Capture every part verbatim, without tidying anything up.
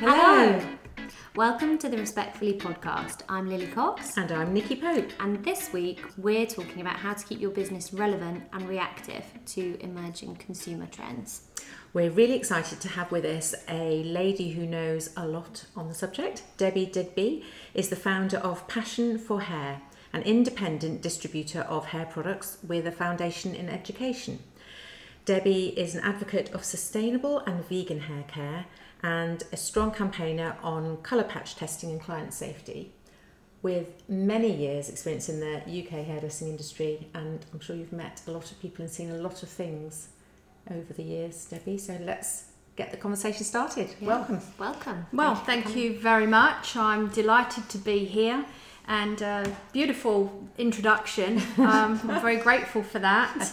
Hello. Hello. Welcome to the Respectfully podcast. I'm Lily Cox. And I'm Nikki Pope. And this week we're talking about how to keep your business relevant and reactive to emerging consumer trends. We're really excited to have with us a lady who knows a lot on the subject. Debbie Digby is the founder of Passion for Hair, an independent distributor of hair products with a foundation in education. Debbie is an advocate of sustainable and vegan hair care and a strong campaigner on colour patch testing and client safety. With many years' experience in the U K hairdressing industry, and I'm sure you've met a lot of people and seen a lot of things over the years, Debbie, so let's get the conversation started. Yeah. Welcome. Welcome. Well, thank, thank you very much. I'm delighted to be here. And a beautiful introduction. Um, I'm very grateful for that.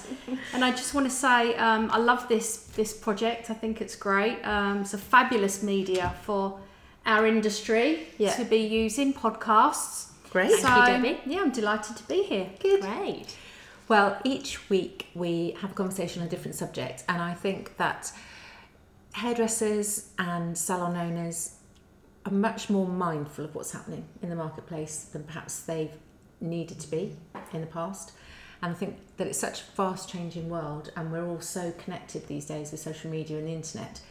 And I just want to say um, I love this this project. I think it's great. Um, it's a fabulous media for our industry yeah. to be using podcasts. Great. So, thank you, Debbie. Yeah, I'm delighted to be here. Good. Great. Well, each week we have a conversation on a different subject. And I think that hairdressers and salon owners are much more mindful of what's happening in the marketplace than perhaps they've needed to be in the past. And I think that it's such a fast changing world, and we're all so connected these days with social media and the internet.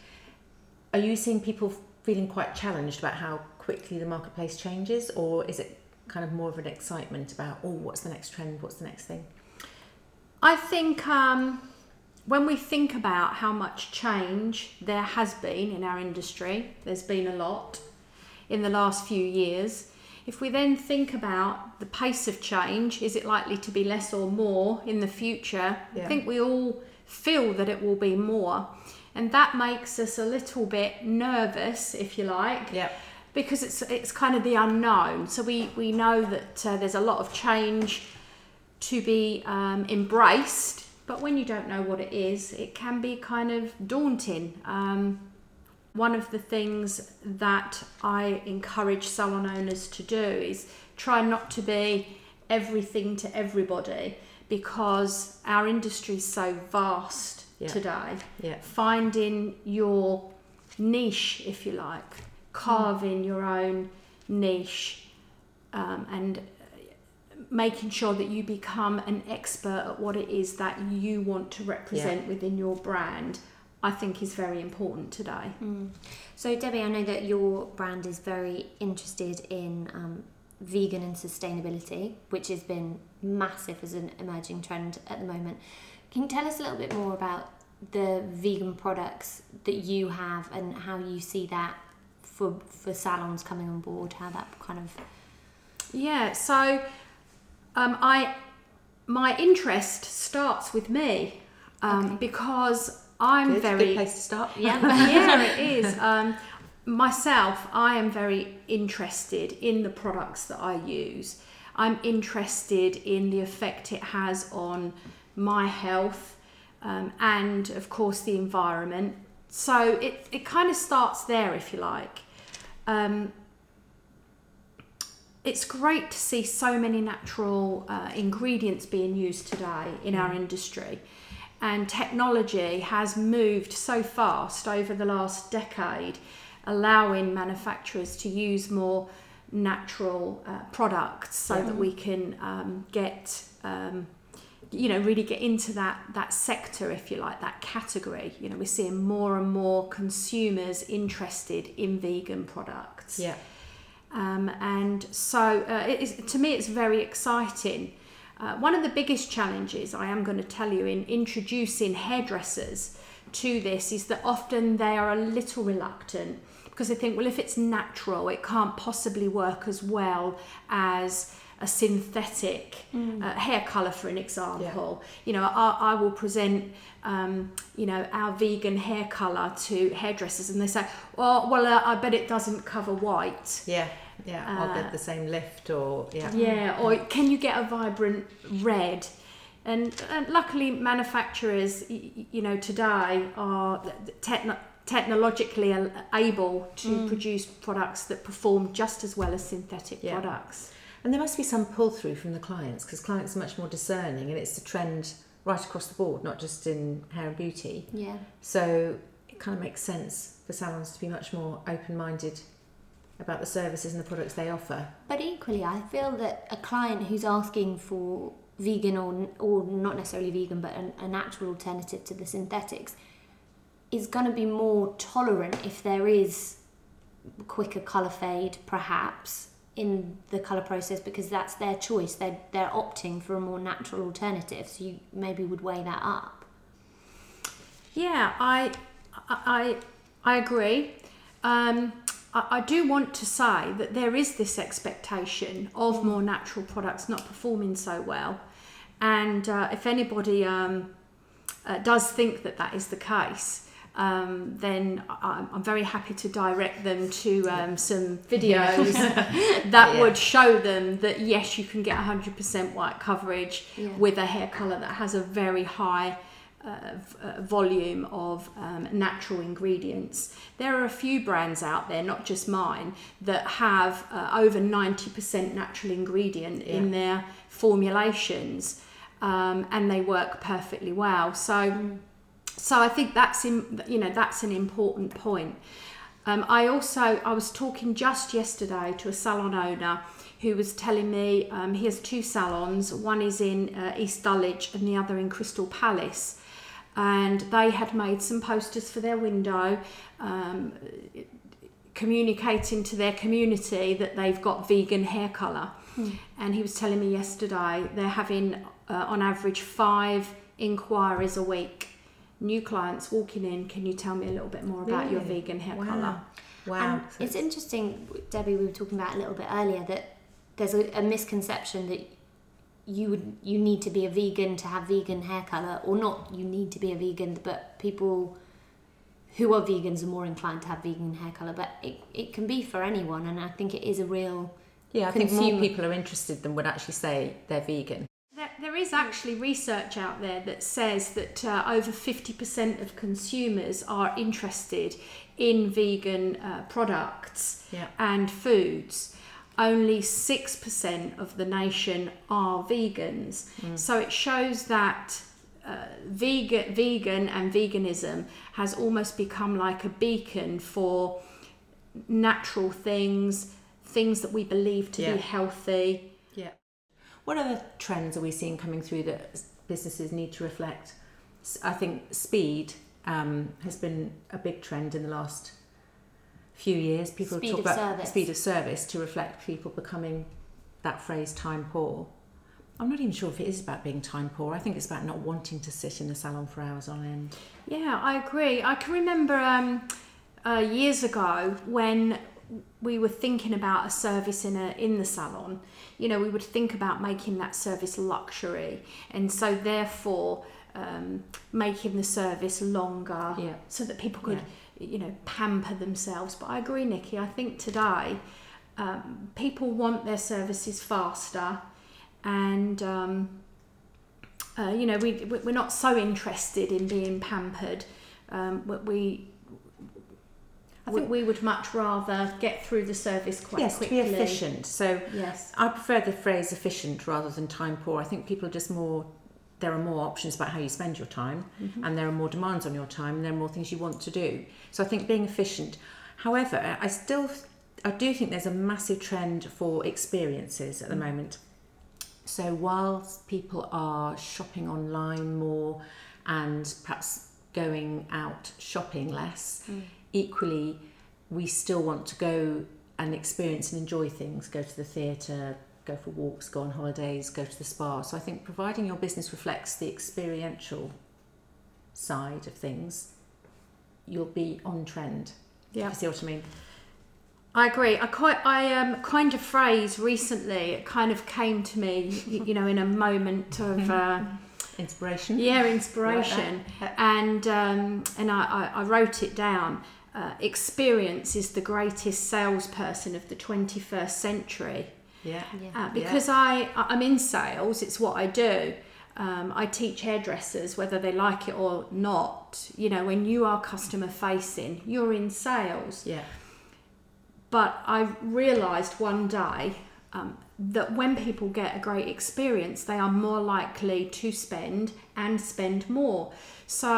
Are you seeing people feeling quite challenged about how quickly the marketplace changes, or is it kind of more of an excitement about, oh, what's the next trend, what's the next thing? I think um, when we think about how much change there has been in our industry, there's been a lot in the last few years. If we then think about the pace of change, is it likely to be less or more in the future? Yeah. I think we all feel that it will be more. And that makes us a little bit nervous, if you like, yeah. because it's it's kind of the unknown. So we, we know that uh, there's a lot of change to be um, embraced, but when you don't know what it is, it can be kind of daunting. Um, One of the things that I encourage salon owners to do is try not to be everything to everybody, because our industry is so vast yeah. today. Yeah. Finding your niche, if you like, carving mm. your own niche um, and making sure that you become an expert at what it is that you want to represent yeah. within your brand, I think is very important today. Mm. So Debbie, I know that your brand is very interested in um, vegan and sustainability, which has been massive as an emerging trend at the moment. Can you tell us a little bit more about the vegan products that you have and how you see that for, for salons coming on board, how that kind of... Yeah, so um, I my interest starts with me um, okay. because... I'm good, very good place to start. Yeah, yeah, it is. Um, myself, I am very interested in the products that I use. I'm interested in the effect it has on my health, um, and of course the environment. So it it kind of starts there, if you like. Um, it's great to see so many natural uh, ingredients being used today in mm. our industry. And technology has moved so fast over the last decade, allowing manufacturers to use more natural uh, products so yeah. that we can um, get, um, you know, really get into that, that sector, if you like, that category. You know, we're seeing more and more consumers interested in vegan products. Yeah. Um, and so uh, it is, to me, it's very exciting. Uh, one of the biggest challenges, I am going to tell you, in introducing hairdressers to this is that often they are a little reluctant, because they think, well, if it's natural, it can't possibly work as well as a synthetic mm. uh, hair colour, for an example. Yeah. You know, I, I will present, um, you know, our vegan hair colour to hairdressers and they say, oh, well, uh, I bet it doesn't cover white. Yeah. Yeah, I'll uh, get the same lift, or yeah. Yeah, or can you get a vibrant red? And, and luckily, manufacturers, you know, today are techn- technologically able to mm. produce products that perform just as well as synthetic yeah. products. And there must be some pull through from the clients, because clients are much more discerning, and it's the trend right across the board, not just in hair and beauty. Yeah. So it kind of makes sense for salons to be much more open-minded about the services and the products they offer. But equally, I feel that a client who's asking for vegan or or not necessarily vegan, but an, a natural alternative to the synthetics is going to be more tolerant if there is quicker colour fade, perhaps, in the colour process, because that's their choice. They're, they're opting for a more natural alternative, so you maybe would weigh that up. Yeah, I I I agree. Um, I, I do want to say that there is this expectation of more natural products not performing so well, and uh, if anybody um, uh, does think that that is the case, Um, then I'm, I'm very happy to direct them to um, some videos that yeah. would show them that yes, you can get one hundred percent white coverage yeah. with a hair colour that has a very high uh, v- volume of um, natural ingredients. There are a few brands out there, not just mine, that have uh, over ninety percent natural ingredient yeah. in their formulations, um, and they work perfectly well. So. Mm. So I think that's in, you know, that's an important point. Um, I also I was talking just yesterday to a salon owner who was telling me um, he has two salons. One is in uh, East Dulwich and the other in Crystal Palace, and they had made some posters for their window, um, communicating to their community that they've got vegan hair colour. Hmm. And he was telling me yesterday they're having uh, on average five inquiries a week. New clients walking in, can you tell me a little bit more about really? your vegan hair wow. colour? Wow. And so it's, it's interesting, Debbie, we were talking about a little bit earlier, that there's a, a misconception that you would you need to be a vegan to have vegan hair colour, or not you need to be a vegan, but people who are vegans are more inclined to have vegan hair colour. But it, it can be for anyone, and I think it is a real Yeah, I consumer. think more people are interested than would actually say they're vegan. There is actually research out there that says that uh, over fifty percent of consumers are interested in vegan uh, products yeah. and foods. Only six percent of the nation are vegans. Mm. So it shows that uh, vegan, vegan and veganism has almost become like a beacon for natural things, things that we believe to yeah. be healthy. What other trends are we seeing coming through that businesses need to reflect? I think speed um, has been a big trend in the last few years. People speed talk about service. speed of service to reflect people becoming, that phrase, time poor. I'm not even sure if it is about being time poor. I think it's about not wanting to sit in the salon for hours on end. Yeah, I agree. I can remember um, uh, years ago when we were thinking about a service in a in the salon, you know, we would think about making that service luxury, and so therefore um, making the service longer yeah. so that people could yeah. you know, pamper themselves. But I agree, Nikki, I think today um, people want their services faster, and um, uh, you know, we we're not so interested in being pampered, um, but we I think we would much rather get through the service quite yes, quickly. Yes, to be efficient. So yes. I prefer the phrase efficient rather than time poor. I think people are just more, there are more options about how you spend your time, mm-hmm. and there are more demands on your time, and there are more things you want to do. So I think being efficient. However, I still, I do think there's a massive trend for experiences at the mm-hmm. moment. So whilst people are shopping online more and perhaps going out shopping less, mm. equally, we still want to go and experience and enjoy things, go to the theatre, go for walks, go on holidays, go to the spa. So I think providing your business reflects the experiential side of things, you'll be on trend. Yeah. You see what I mean? I agree. I quite, I um, kind of phrase recently, it kind of came to me, you know, in a moment of... Uh, inspiration. Yeah, inspiration. Like and um, and I, I, I wrote it down. Uh, experience is the greatest salesperson of the twenty-first century. Yeah. yeah. Uh, because yeah. I, I'm in sales, it's what I do. Um, I teach hairdressers, whether they like it or not. You know, when you are customer facing, you're in sales. Yeah. But I realised one day um, that when people get a great experience, they are more likely to spend and spend more. So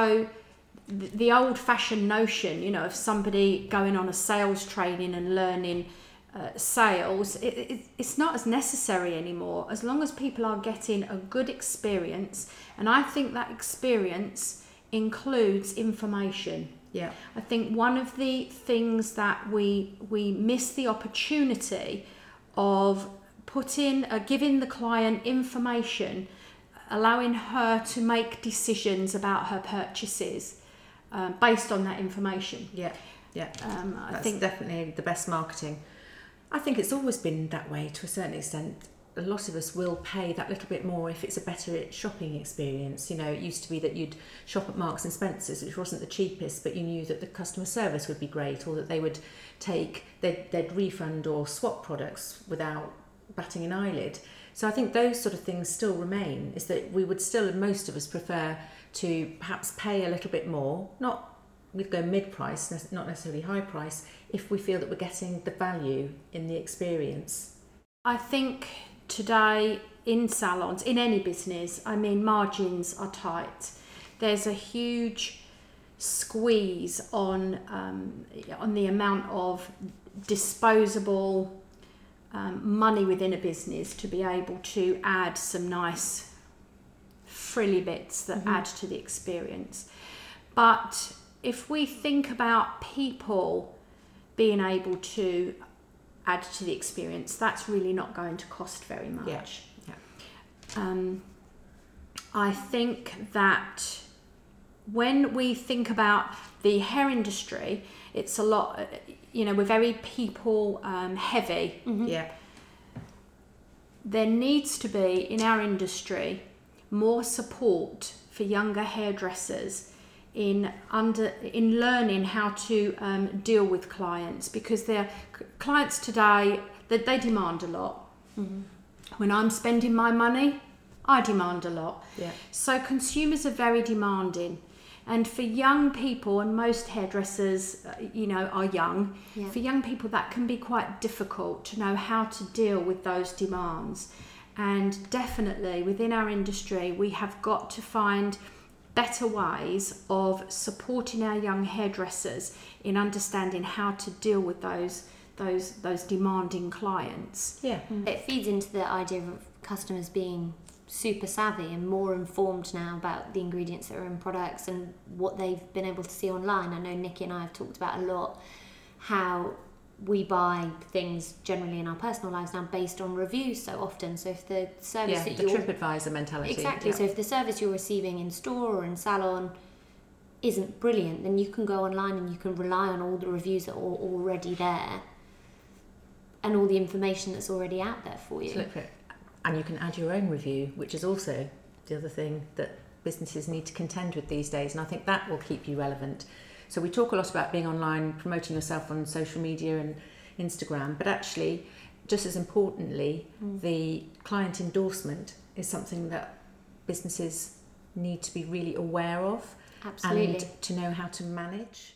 the old-fashioned notion, you know, of somebody going on a sales training and learning uh, sales, it, it, it's not as necessary anymore, as long as people are getting a good experience. And I think that experience includes information. Yeah. I think one of the things that we we miss the opportunity of putting, uh, giving the client information, allowing her to make decisions about her purchases uh, based on that information. Yeah, yeah. Um, I That's think definitely the best marketing. I think it's always been that way to a certain extent. A lot of us will pay that little bit more if it's a better shopping experience. You know, it used to be that you'd shop at Marks and Spencer's, which wasn't the cheapest, but you knew that the customer service would be great, or that they would take, they'd, they'd refund or swap products without batting an eyelid. So I think those sort of things still remain, is that we would still, most of us, prefer to perhaps pay a little bit more, not we'd go mid-price, not necessarily high price, if we feel that we're getting the value in the experience. I think today in salons, in any business, I mean, margins are tight. There's a huge squeeze on um, on the amount of disposable um, money within a business to be able to add some nice frilly bits that mm-hmm. add to the experience. But if we think about people being able to add to the experience, that's really not going to cost very much. Yeah. Yeah. Um, I think that when we think about the hair industry, it's a lot, you know, we're very people um, heavy. Mm-hmm. Yeah. There needs to be, in our industry, more support for younger hairdressers in under in learning how to um, deal with clients, because their clients today, that they, they demand a lot. Mm-hmm. When I'm spending my money, I demand a lot. Yeah. So consumers are very demanding, and for young people, and most hairdressers, you know, are young. Yeah. For young people, that can be quite difficult to know how to deal with those demands. And definitely within our industry, we have got to find better ways of supporting our young hairdressers in understanding how to deal with those those those demanding clients. Yeah. Mm. It feeds into the idea of customers being super savvy and more informed now about the ingredients that are in products and what they've been able to see online. I know Nikki and I have talked about a lot how we buy things generally in our personal lives now based on reviews so often. So if the service yeah, that the you're... the Trip Advisor mentality. Exactly. Yeah. So if the service you're receiving in store or in salon isn't brilliant, then you can go online and you can rely on all the reviews that are already there and all the information that's already out there for you. So and you can add your own review, which is also the other thing that businesses need to contend with these days. And I think that will keep you relevant. So we talk a lot about being online, promoting yourself on social media and Instagram, but actually, just as importantly, mm. the client endorsement is something that businesses need to be really aware of. Absolutely. And to know how to manage.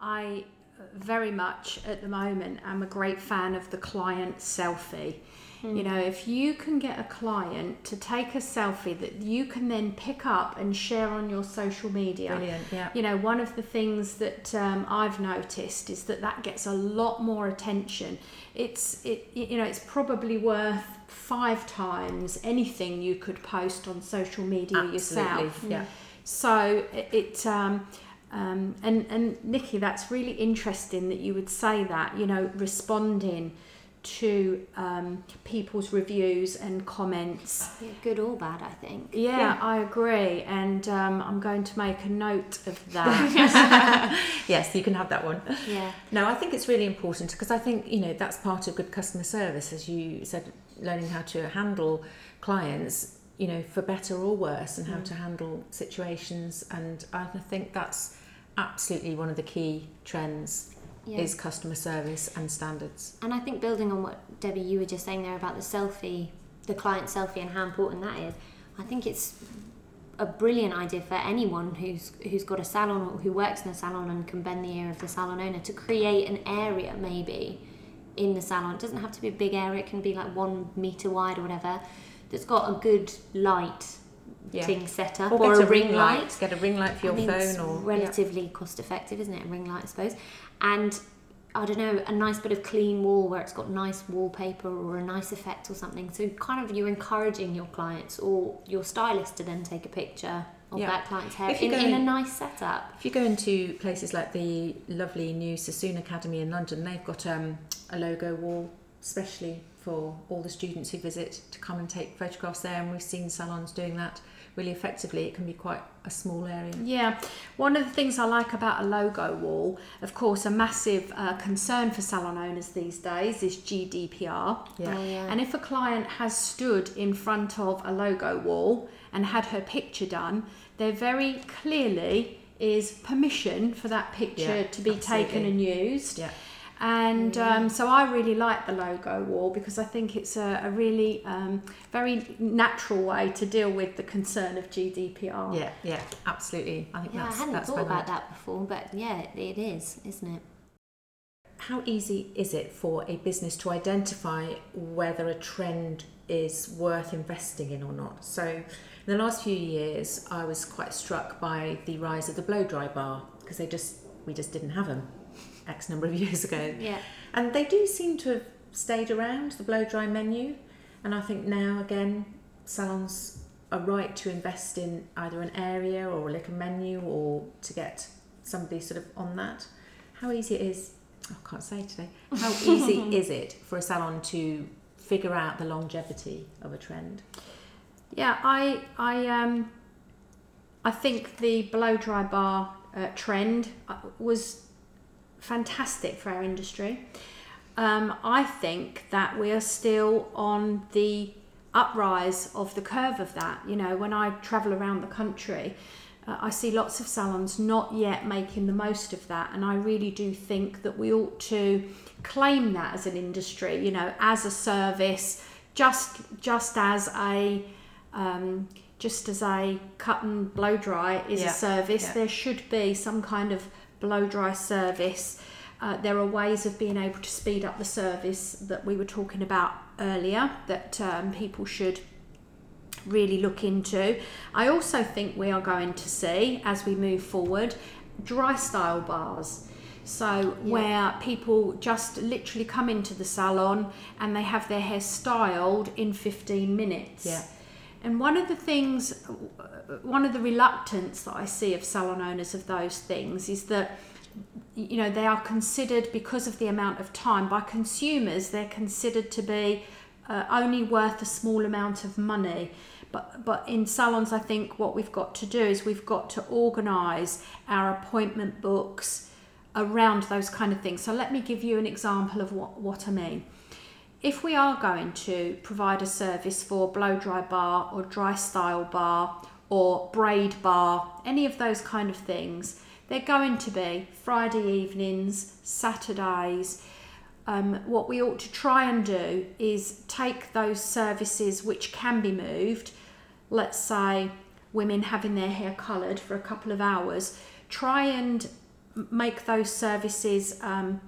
I very much, at the moment, am a great fan of the client selfie. Mm. You know, if you can get a client to take a selfie that you can then pick up and share on your social media. Brilliant, yeah. You know, one of the things that um, I've noticed is that that gets a lot more attention. It's, it, you know, it's probably worth five times anything you could post on social media. Absolutely. Yourself. Yeah. So it, um, um, and, and Nikki, that's really interesting that you would say that, you know, responding to um, people's reviews and comments. Yeah, good or bad, I think. Yeah, yeah. I agree. And um, I'm going to make a note of that. Yes, you can have that one. Yeah. No, I think it's really important because I think, you know, that's part of good customer service, as you said, learning how to handle clients, you know, for better or worse, and how mm. to handle situations. And I think that's absolutely one of the key trends. Yeah. Is customer service and standards. And I think building on what, Debbie, you were just saying there about the selfie, the client selfie and how important that is, I think it's a brilliant idea for anyone who's who's got a salon or who works in a salon and can bend the ear of the salon owner to create an area maybe in the salon. It doesn't have to be a big area, it can be like one metre wide or whatever, that's got a good light yeah. thing set up, or, or a ring, ring light. light. Get a ring light for your I mean, phone. It's or relatively yeah. cost effective, isn't it? A ring light, I suppose. And I don't know, a nice bit of clean wall where it's got nice wallpaper or a nice effect or something. So kind of you're encouraging your clients or your stylist to then take a picture of yeah. that client's hair in, going, in a nice setup. If you go into places like the lovely new Sassoon Academy in London, they've got um, a logo wall especially for all the students who visit to come and take photographs there, and we've seen salons doing that really effectively. It can be quite a small area. Yeah. One of the things I like about a logo wall, of course, a massive uh, concern for salon owners these days is G D P R. Yeah. Oh, yeah. And if a client has stood in front of a logo wall and had her picture done, there very clearly is permission for that picture yeah, to be absolutely. taken and used. Yeah. And um, so I really like the logo wall because I think it's a, a really um, very natural way to deal with the concern of G D P R. Yeah, yeah, absolutely. I think yeah, that's, I hadn't that's thought about that before, but yeah, it is, isn't it? How easy is it for a business to identify whether a trend is worth investing in or not? So in the last few years, I was quite struck by the rise of the blow-dry bar because they just we just didn't have them X number of years ago. Yeah. And they do seem to have stayed around, the blow-dry menu. And I think now, again, salons are right to invest in either an area or a little menu or to get somebody sort of on that. How easy it is... Oh, I can't say today. How easy is it for a salon to figure out the longevity of a trend? Yeah, I, I, um, I think the blow-dry bar uh, trend was... fantastic for our industry. Um, I think that we are still on the uprise of the curve of that. You know, when I travel around the country, uh, I see lots of salons not yet making the most of that. And I really do think that we ought to claim that as an industry, you know, as a service, just just as a um, just as a cut and blow dry is yeah. a service. Yeah. There should be some kind of blow dry service. Uh, there are ways of being able to speed up the service that we were talking about earlier that um, people should really look into. I also think we are going to see, as we move forward, dry style bars. So yeah. where people just literally come into the salon and they have their hair styled in fifteen minutes. Yeah. And one of the things, one of the reluctance that I see of salon owners of those things is that, you know, they are considered, because of the amount of time, by consumers, they're considered to be uh, only worth a small amount of money. But but in salons, I think what we've got to do is we've got to organise our appointment books around those kind of things. So let me give you an example of what, what I mean. If we are going to provide a service for blow-dry bar or dry style bar or braid bar, any of those kind of things, they're going to be Friday evenings, Saturdays. Um, what we ought to try and do is take those services which can be moved, let's say women having their hair coloured for a couple of hours, try and make those services, um,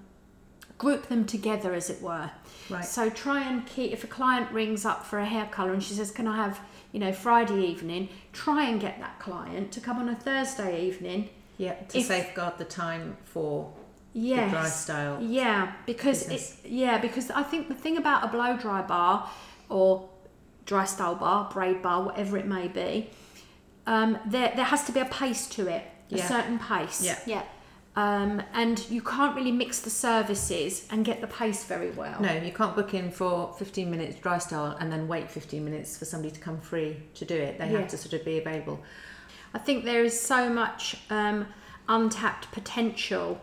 group them together, as it were. Right. So try and keep, if a client rings up for a hair colour and she says, can I have, you know, Friday evening, try and get that client to come on a Thursday evening. Yeah, to if, safeguard the time for yes, the dry style. Yeah, because it, yeah, because I think the thing about a blow dry bar or dry style bar, braid bar, whatever it may be, um, there there has to be a pace to it, yeah. a certain pace. Yeah. yeah. Um, and you can't really mix the services and get the pace very well. No, you can't book in for fifteen minutes dry style and then wait fifteen minutes for somebody to come free to do it. They yeah. have to sort of be available. I think there is so much um, untapped potential.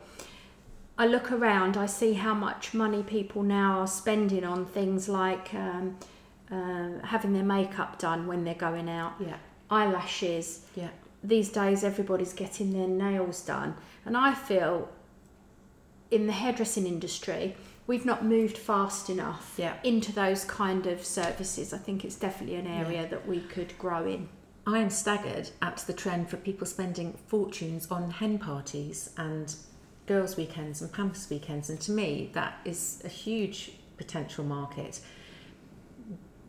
I look around, I see how much money people now are spending on things like um, uh, having their makeup done when they're going out, yeah. eyelashes. Yeah. These days everybody's getting their nails done, and I feel in the hairdressing industry we've not moved fast enough yeah. into those kind of services. I think it's definitely an area yeah. that we could grow in. I am staggered at the trend for people spending fortunes on hen parties and girls' weekends and Pampers weekends, and to me that is a huge potential market.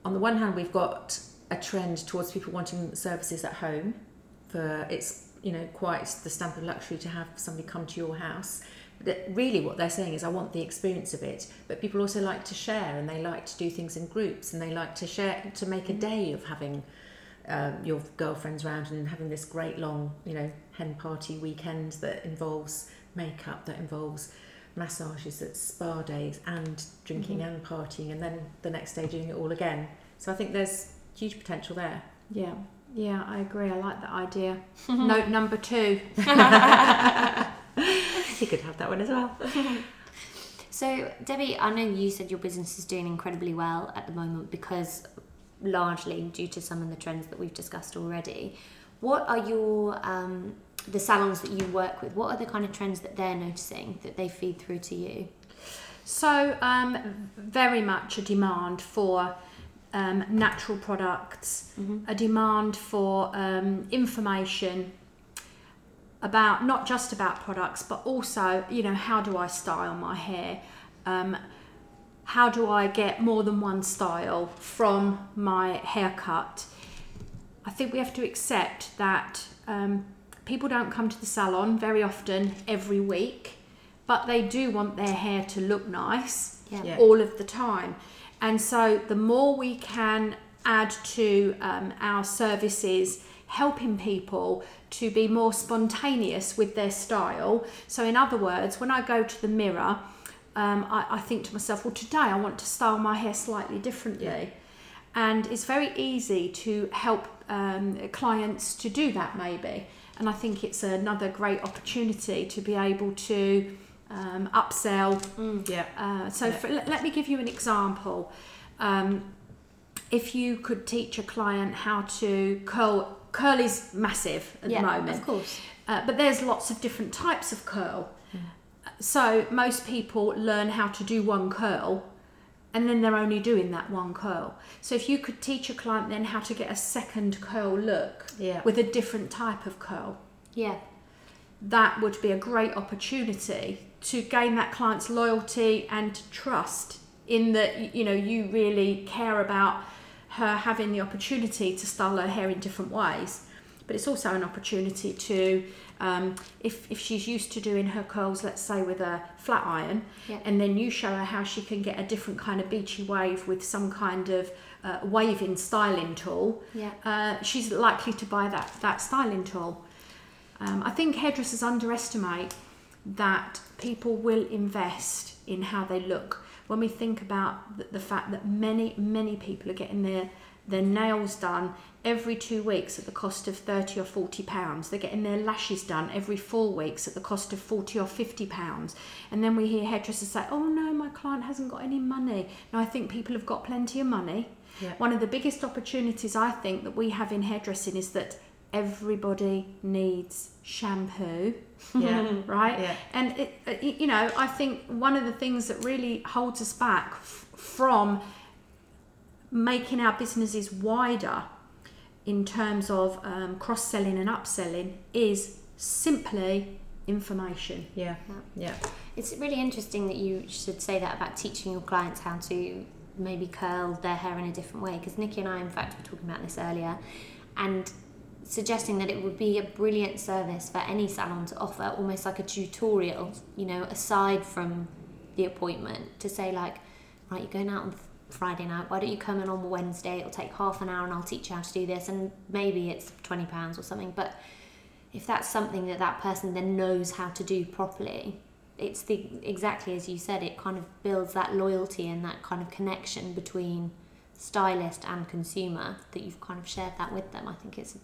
On the one hand, we've got a trend towards people wanting services at home. For it's, you know, quite the stamp of luxury to have somebody come to your house. But really what they're saying is, I want the experience of it. But people also like to share, and they like to do things in groups, and they like to share, to make a day of having um, your girlfriends round and having this great long, you know, hen party weekend that involves makeup, that involves massages, that spa days, and drinking mm-hmm. and partying, and then the next day doing it all again. So I think there's huge potential there. Yeah. Yeah, I agree. I like that idea. Note number two. You could have that one as well. So, Debbie, I know you said your business is doing incredibly well at the moment because largely due to some of the trends that we've discussed already. What are your, um, the salons that you work with, what are the kind of trends that they're noticing that they feed through to you? So, um, very much a demand for Um, natural products, mm-hmm. a demand for um, information about not just about products, but also, you know, how do I style my hair? Um, how do I get more than one style from my haircut? I think we have to accept that um, people don't come to the salon very often every week, but they do want their hair to look nice yeah. Yeah. all of the time. And so the more we can add to um, our services, helping people to be more spontaneous with their style. So in other words, when I go to the mirror, um, I, I think to myself, well, today I want to style my hair slightly differently. Yeah. And it's very easy to help um, clients to do that maybe. And I think it's another great opportunity to be able to Um, upsell. Mm, yeah. Uh, so yeah. For, let, let me give you an example. Um, if you could teach a client how to curl, curl is massive at yeah, the moment. Of course. Uh, but there's lots of different types of curl. Yeah. So most people learn how to do one curl, and then they're only doing that one curl. So if you could teach a client then how to get a second curl look yeah. with a different type of curl. Yeah. That would be a great opportunity to gain that client's loyalty and trust in that, you know, you really care about her having the opportunity to style her hair in different ways. But it's also an opportunity to, um, if, if she's used to doing her curls, let's say with a flat iron, yeah. and then you show her how she can get a different kind of beachy wave with some kind of uh, waving styling tool, yeah. uh, she's likely to buy that that styling tool. Um, I think hairdressers underestimate that people will invest in how they look. When we think about the, the fact that many, many people are getting their, their nails done every two weeks at the cost of thirty or forty pounds. They're getting their lashes done every four weeks at the cost of forty or fifty pounds. And then we hear hairdressers say, oh no, my client hasn't got any money. No, I think people have got plenty of money. Yeah. One of the biggest opportunities I think that we have in hairdressing is that everybody needs shampoo, yeah. right? Yeah. And, it, it, you know, I think one of the things that really holds us back f- from making our businesses wider in terms of um, cross-selling and upselling is simply information. Yeah. yeah, yeah. It's really interesting that you should say that about teaching your clients how to maybe curl their hair in a different way, because Nikki and I, in fact, were talking about this earlier, and suggesting that it would be a brilliant service for any salon to offer, almost like a tutorial, you know, aside from the appointment, to say like, right, you're going out on Friday night, why don't you come in on Wednesday, it'll take half an hour and I'll teach you how to do this, and maybe it's twenty pounds or something, but if that's something that that person then knows how to do properly, it's the exactly as you said, it kind of builds that loyalty and that kind of connection between stylist and consumer, that you've kind of shared that with them. I think it's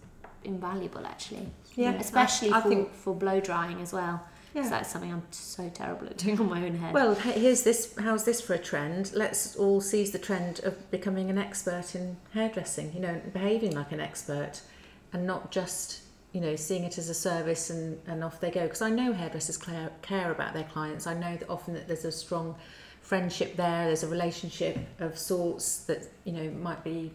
invaluable actually, yeah, especially I, I for, think, for blow drying as well, because yeah. that's something I'm so terrible at doing on my own hair. Well, here's this how's this for a trend, let's all seize the trend of becoming an expert in hairdressing, you know, behaving like an expert and not just, you know, seeing it as a service and, and off they go, because I know hairdressers care, care about their clients. I know that often that there's a strong friendship there, there's a relationship of sorts that, you know, might be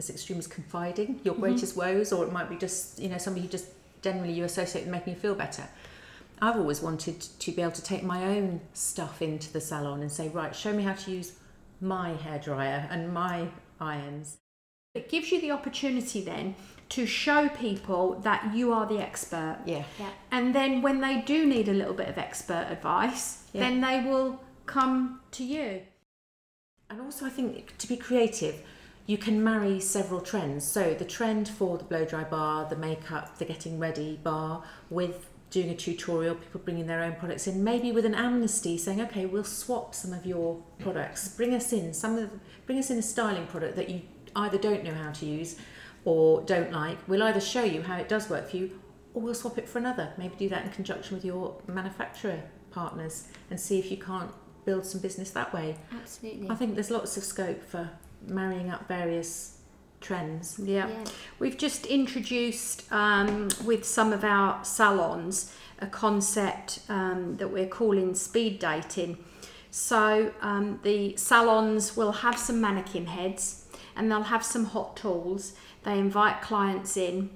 as extreme as confiding your greatest mm-hmm. woes, or it might be just, you know, somebody who just generally you associate with making you feel better. I've always wanted to be able to take my own stuff into the salon and say, right, show me how to use my hairdryer and my irons. It gives you the opportunity then to show people that you are the expert. Yeah. yeah. And then when they do need a little bit of expert advice, yeah. then they will come to you. And also I think to be creative, you can marry several trends. So the trend for the blow dry bar, the makeup, the getting ready bar with doing a tutorial, people bringing their own products in, maybe with an amnesty saying, okay, we'll swap some of your products. Bring us in some of, bring us in a styling product that you either don't know how to use or don't like. We'll either show you how it does work for you or we'll swap it for another. Maybe do that in conjunction with your manufacturer partners and see if you can't build some business that way. Absolutely. I think there's lots of scope for marrying up various trends. Yeah. yeah. We've just introduced um, with some of our salons a concept um, that we're calling speed dating. So um, the salons will have some mannequin heads and they'll have some hot tools. They invite clients in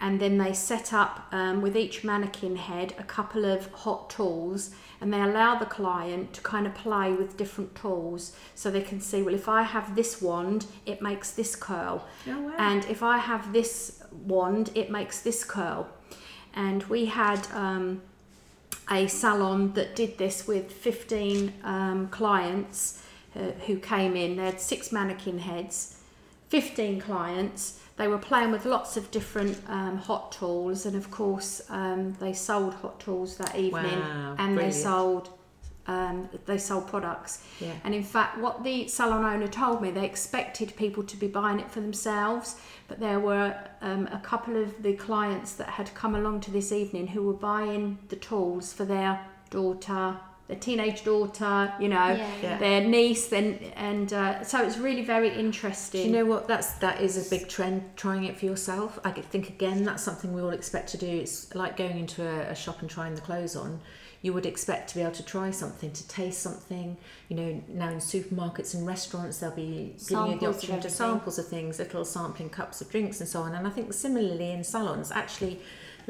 and then they set up um, with each mannequin head a couple of hot tools and they allow the client to kind of play with different tools so they can see, well, if I have this wand, it makes this curl. Oh, wow. And if I have this wand, it makes this curl. And we had um, a salon that did this with fifteen um, clients uh, who came in. They had six mannequin heads, fifteen clients. They were playing with lots of different um, hot tools, and of course um, they sold hot tools that evening. Wow, and brilliant. they sold um, they sold products. Yeah. And in fact, what the salon owner told me, they expected people to be buying it for themselves, but there were um, a couple of the clients that had come along to this evening who were buying the tools for their daughter, their teenage daughter, you know, yeah, yeah. their niece, then, and uh, so it's really very interesting. Do you know what? That's that is a big trend. Trying it for yourself. I think again, that's something we all expect to do. It's like going into a, a shop and trying the clothes on. You would expect to be able to try something, to taste something. You know, now in supermarkets and restaurants, they'll be giving you the option to samples of things, little sampling cups of drinks and so on. And I think similarly in salons, actually.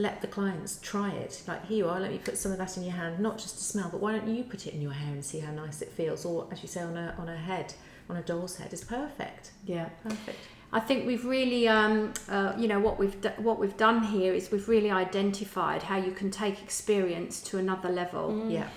Let the clients try it. Like, here you are, let me put some of that in your hand, not just to smell, but why don't you put it in your hair and see how nice it feels? Or, as you say, on a, on a head, on a doll's head, is perfect. Yeah, perfect. I think we've really, um, uh, you know, what we've d- what we've done here is we've really identified how you can take experience to another level. Mm. Yeah.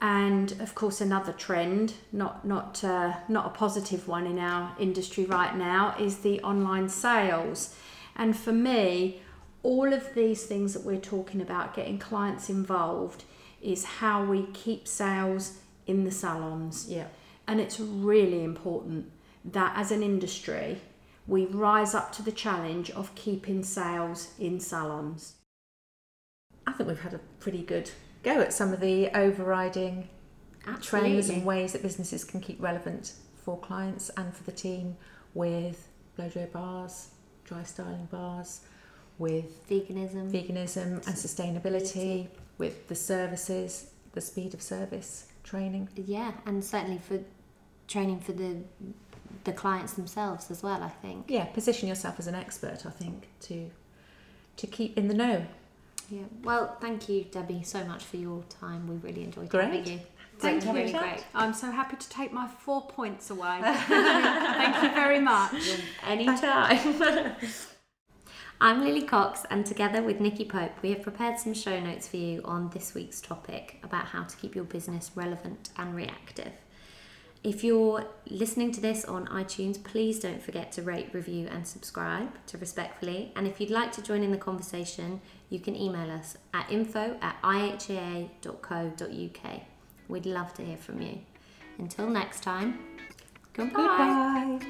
And of course, another trend, not not uh, not a positive one in our industry right now, is the online sales. And for me, all of these things that we're talking about, getting clients involved, is how we keep sales in the salons. Yeah. And it's really important that as an industry, we rise up to the challenge of keeping sales in salons. I think we've had a pretty good go at some of the overriding Absolutely. trends and ways that businesses can keep relevant for clients and for the team, with blow dry bars, dry styling bars, with veganism, veganism and sustainability, with the services, the speed of service, training. Yeah, and certainly for training for the the clients themselves as well, I think. Yeah, position yourself as an expert, I think, to to keep in the know. Yeah, well, thank you, Debbie, so much for your time. We really enjoyed having you. Thank you. Really great. I'm so happy to take my four points away. Thank you very much. Anytime. I'm Lily Cox, and together with Nikki Pope, we have prepared some show notes for you on this week's topic about how to keep your business relevant and reactive. If you're listening to this on iTunes, please don't forget to rate, review and subscribe to Respectfully. And if you'd like to join in the conversation, you can email us at info at i h a a dot co dot u k. We'd love to hear from you. Until next time, goodbye. Goodbye.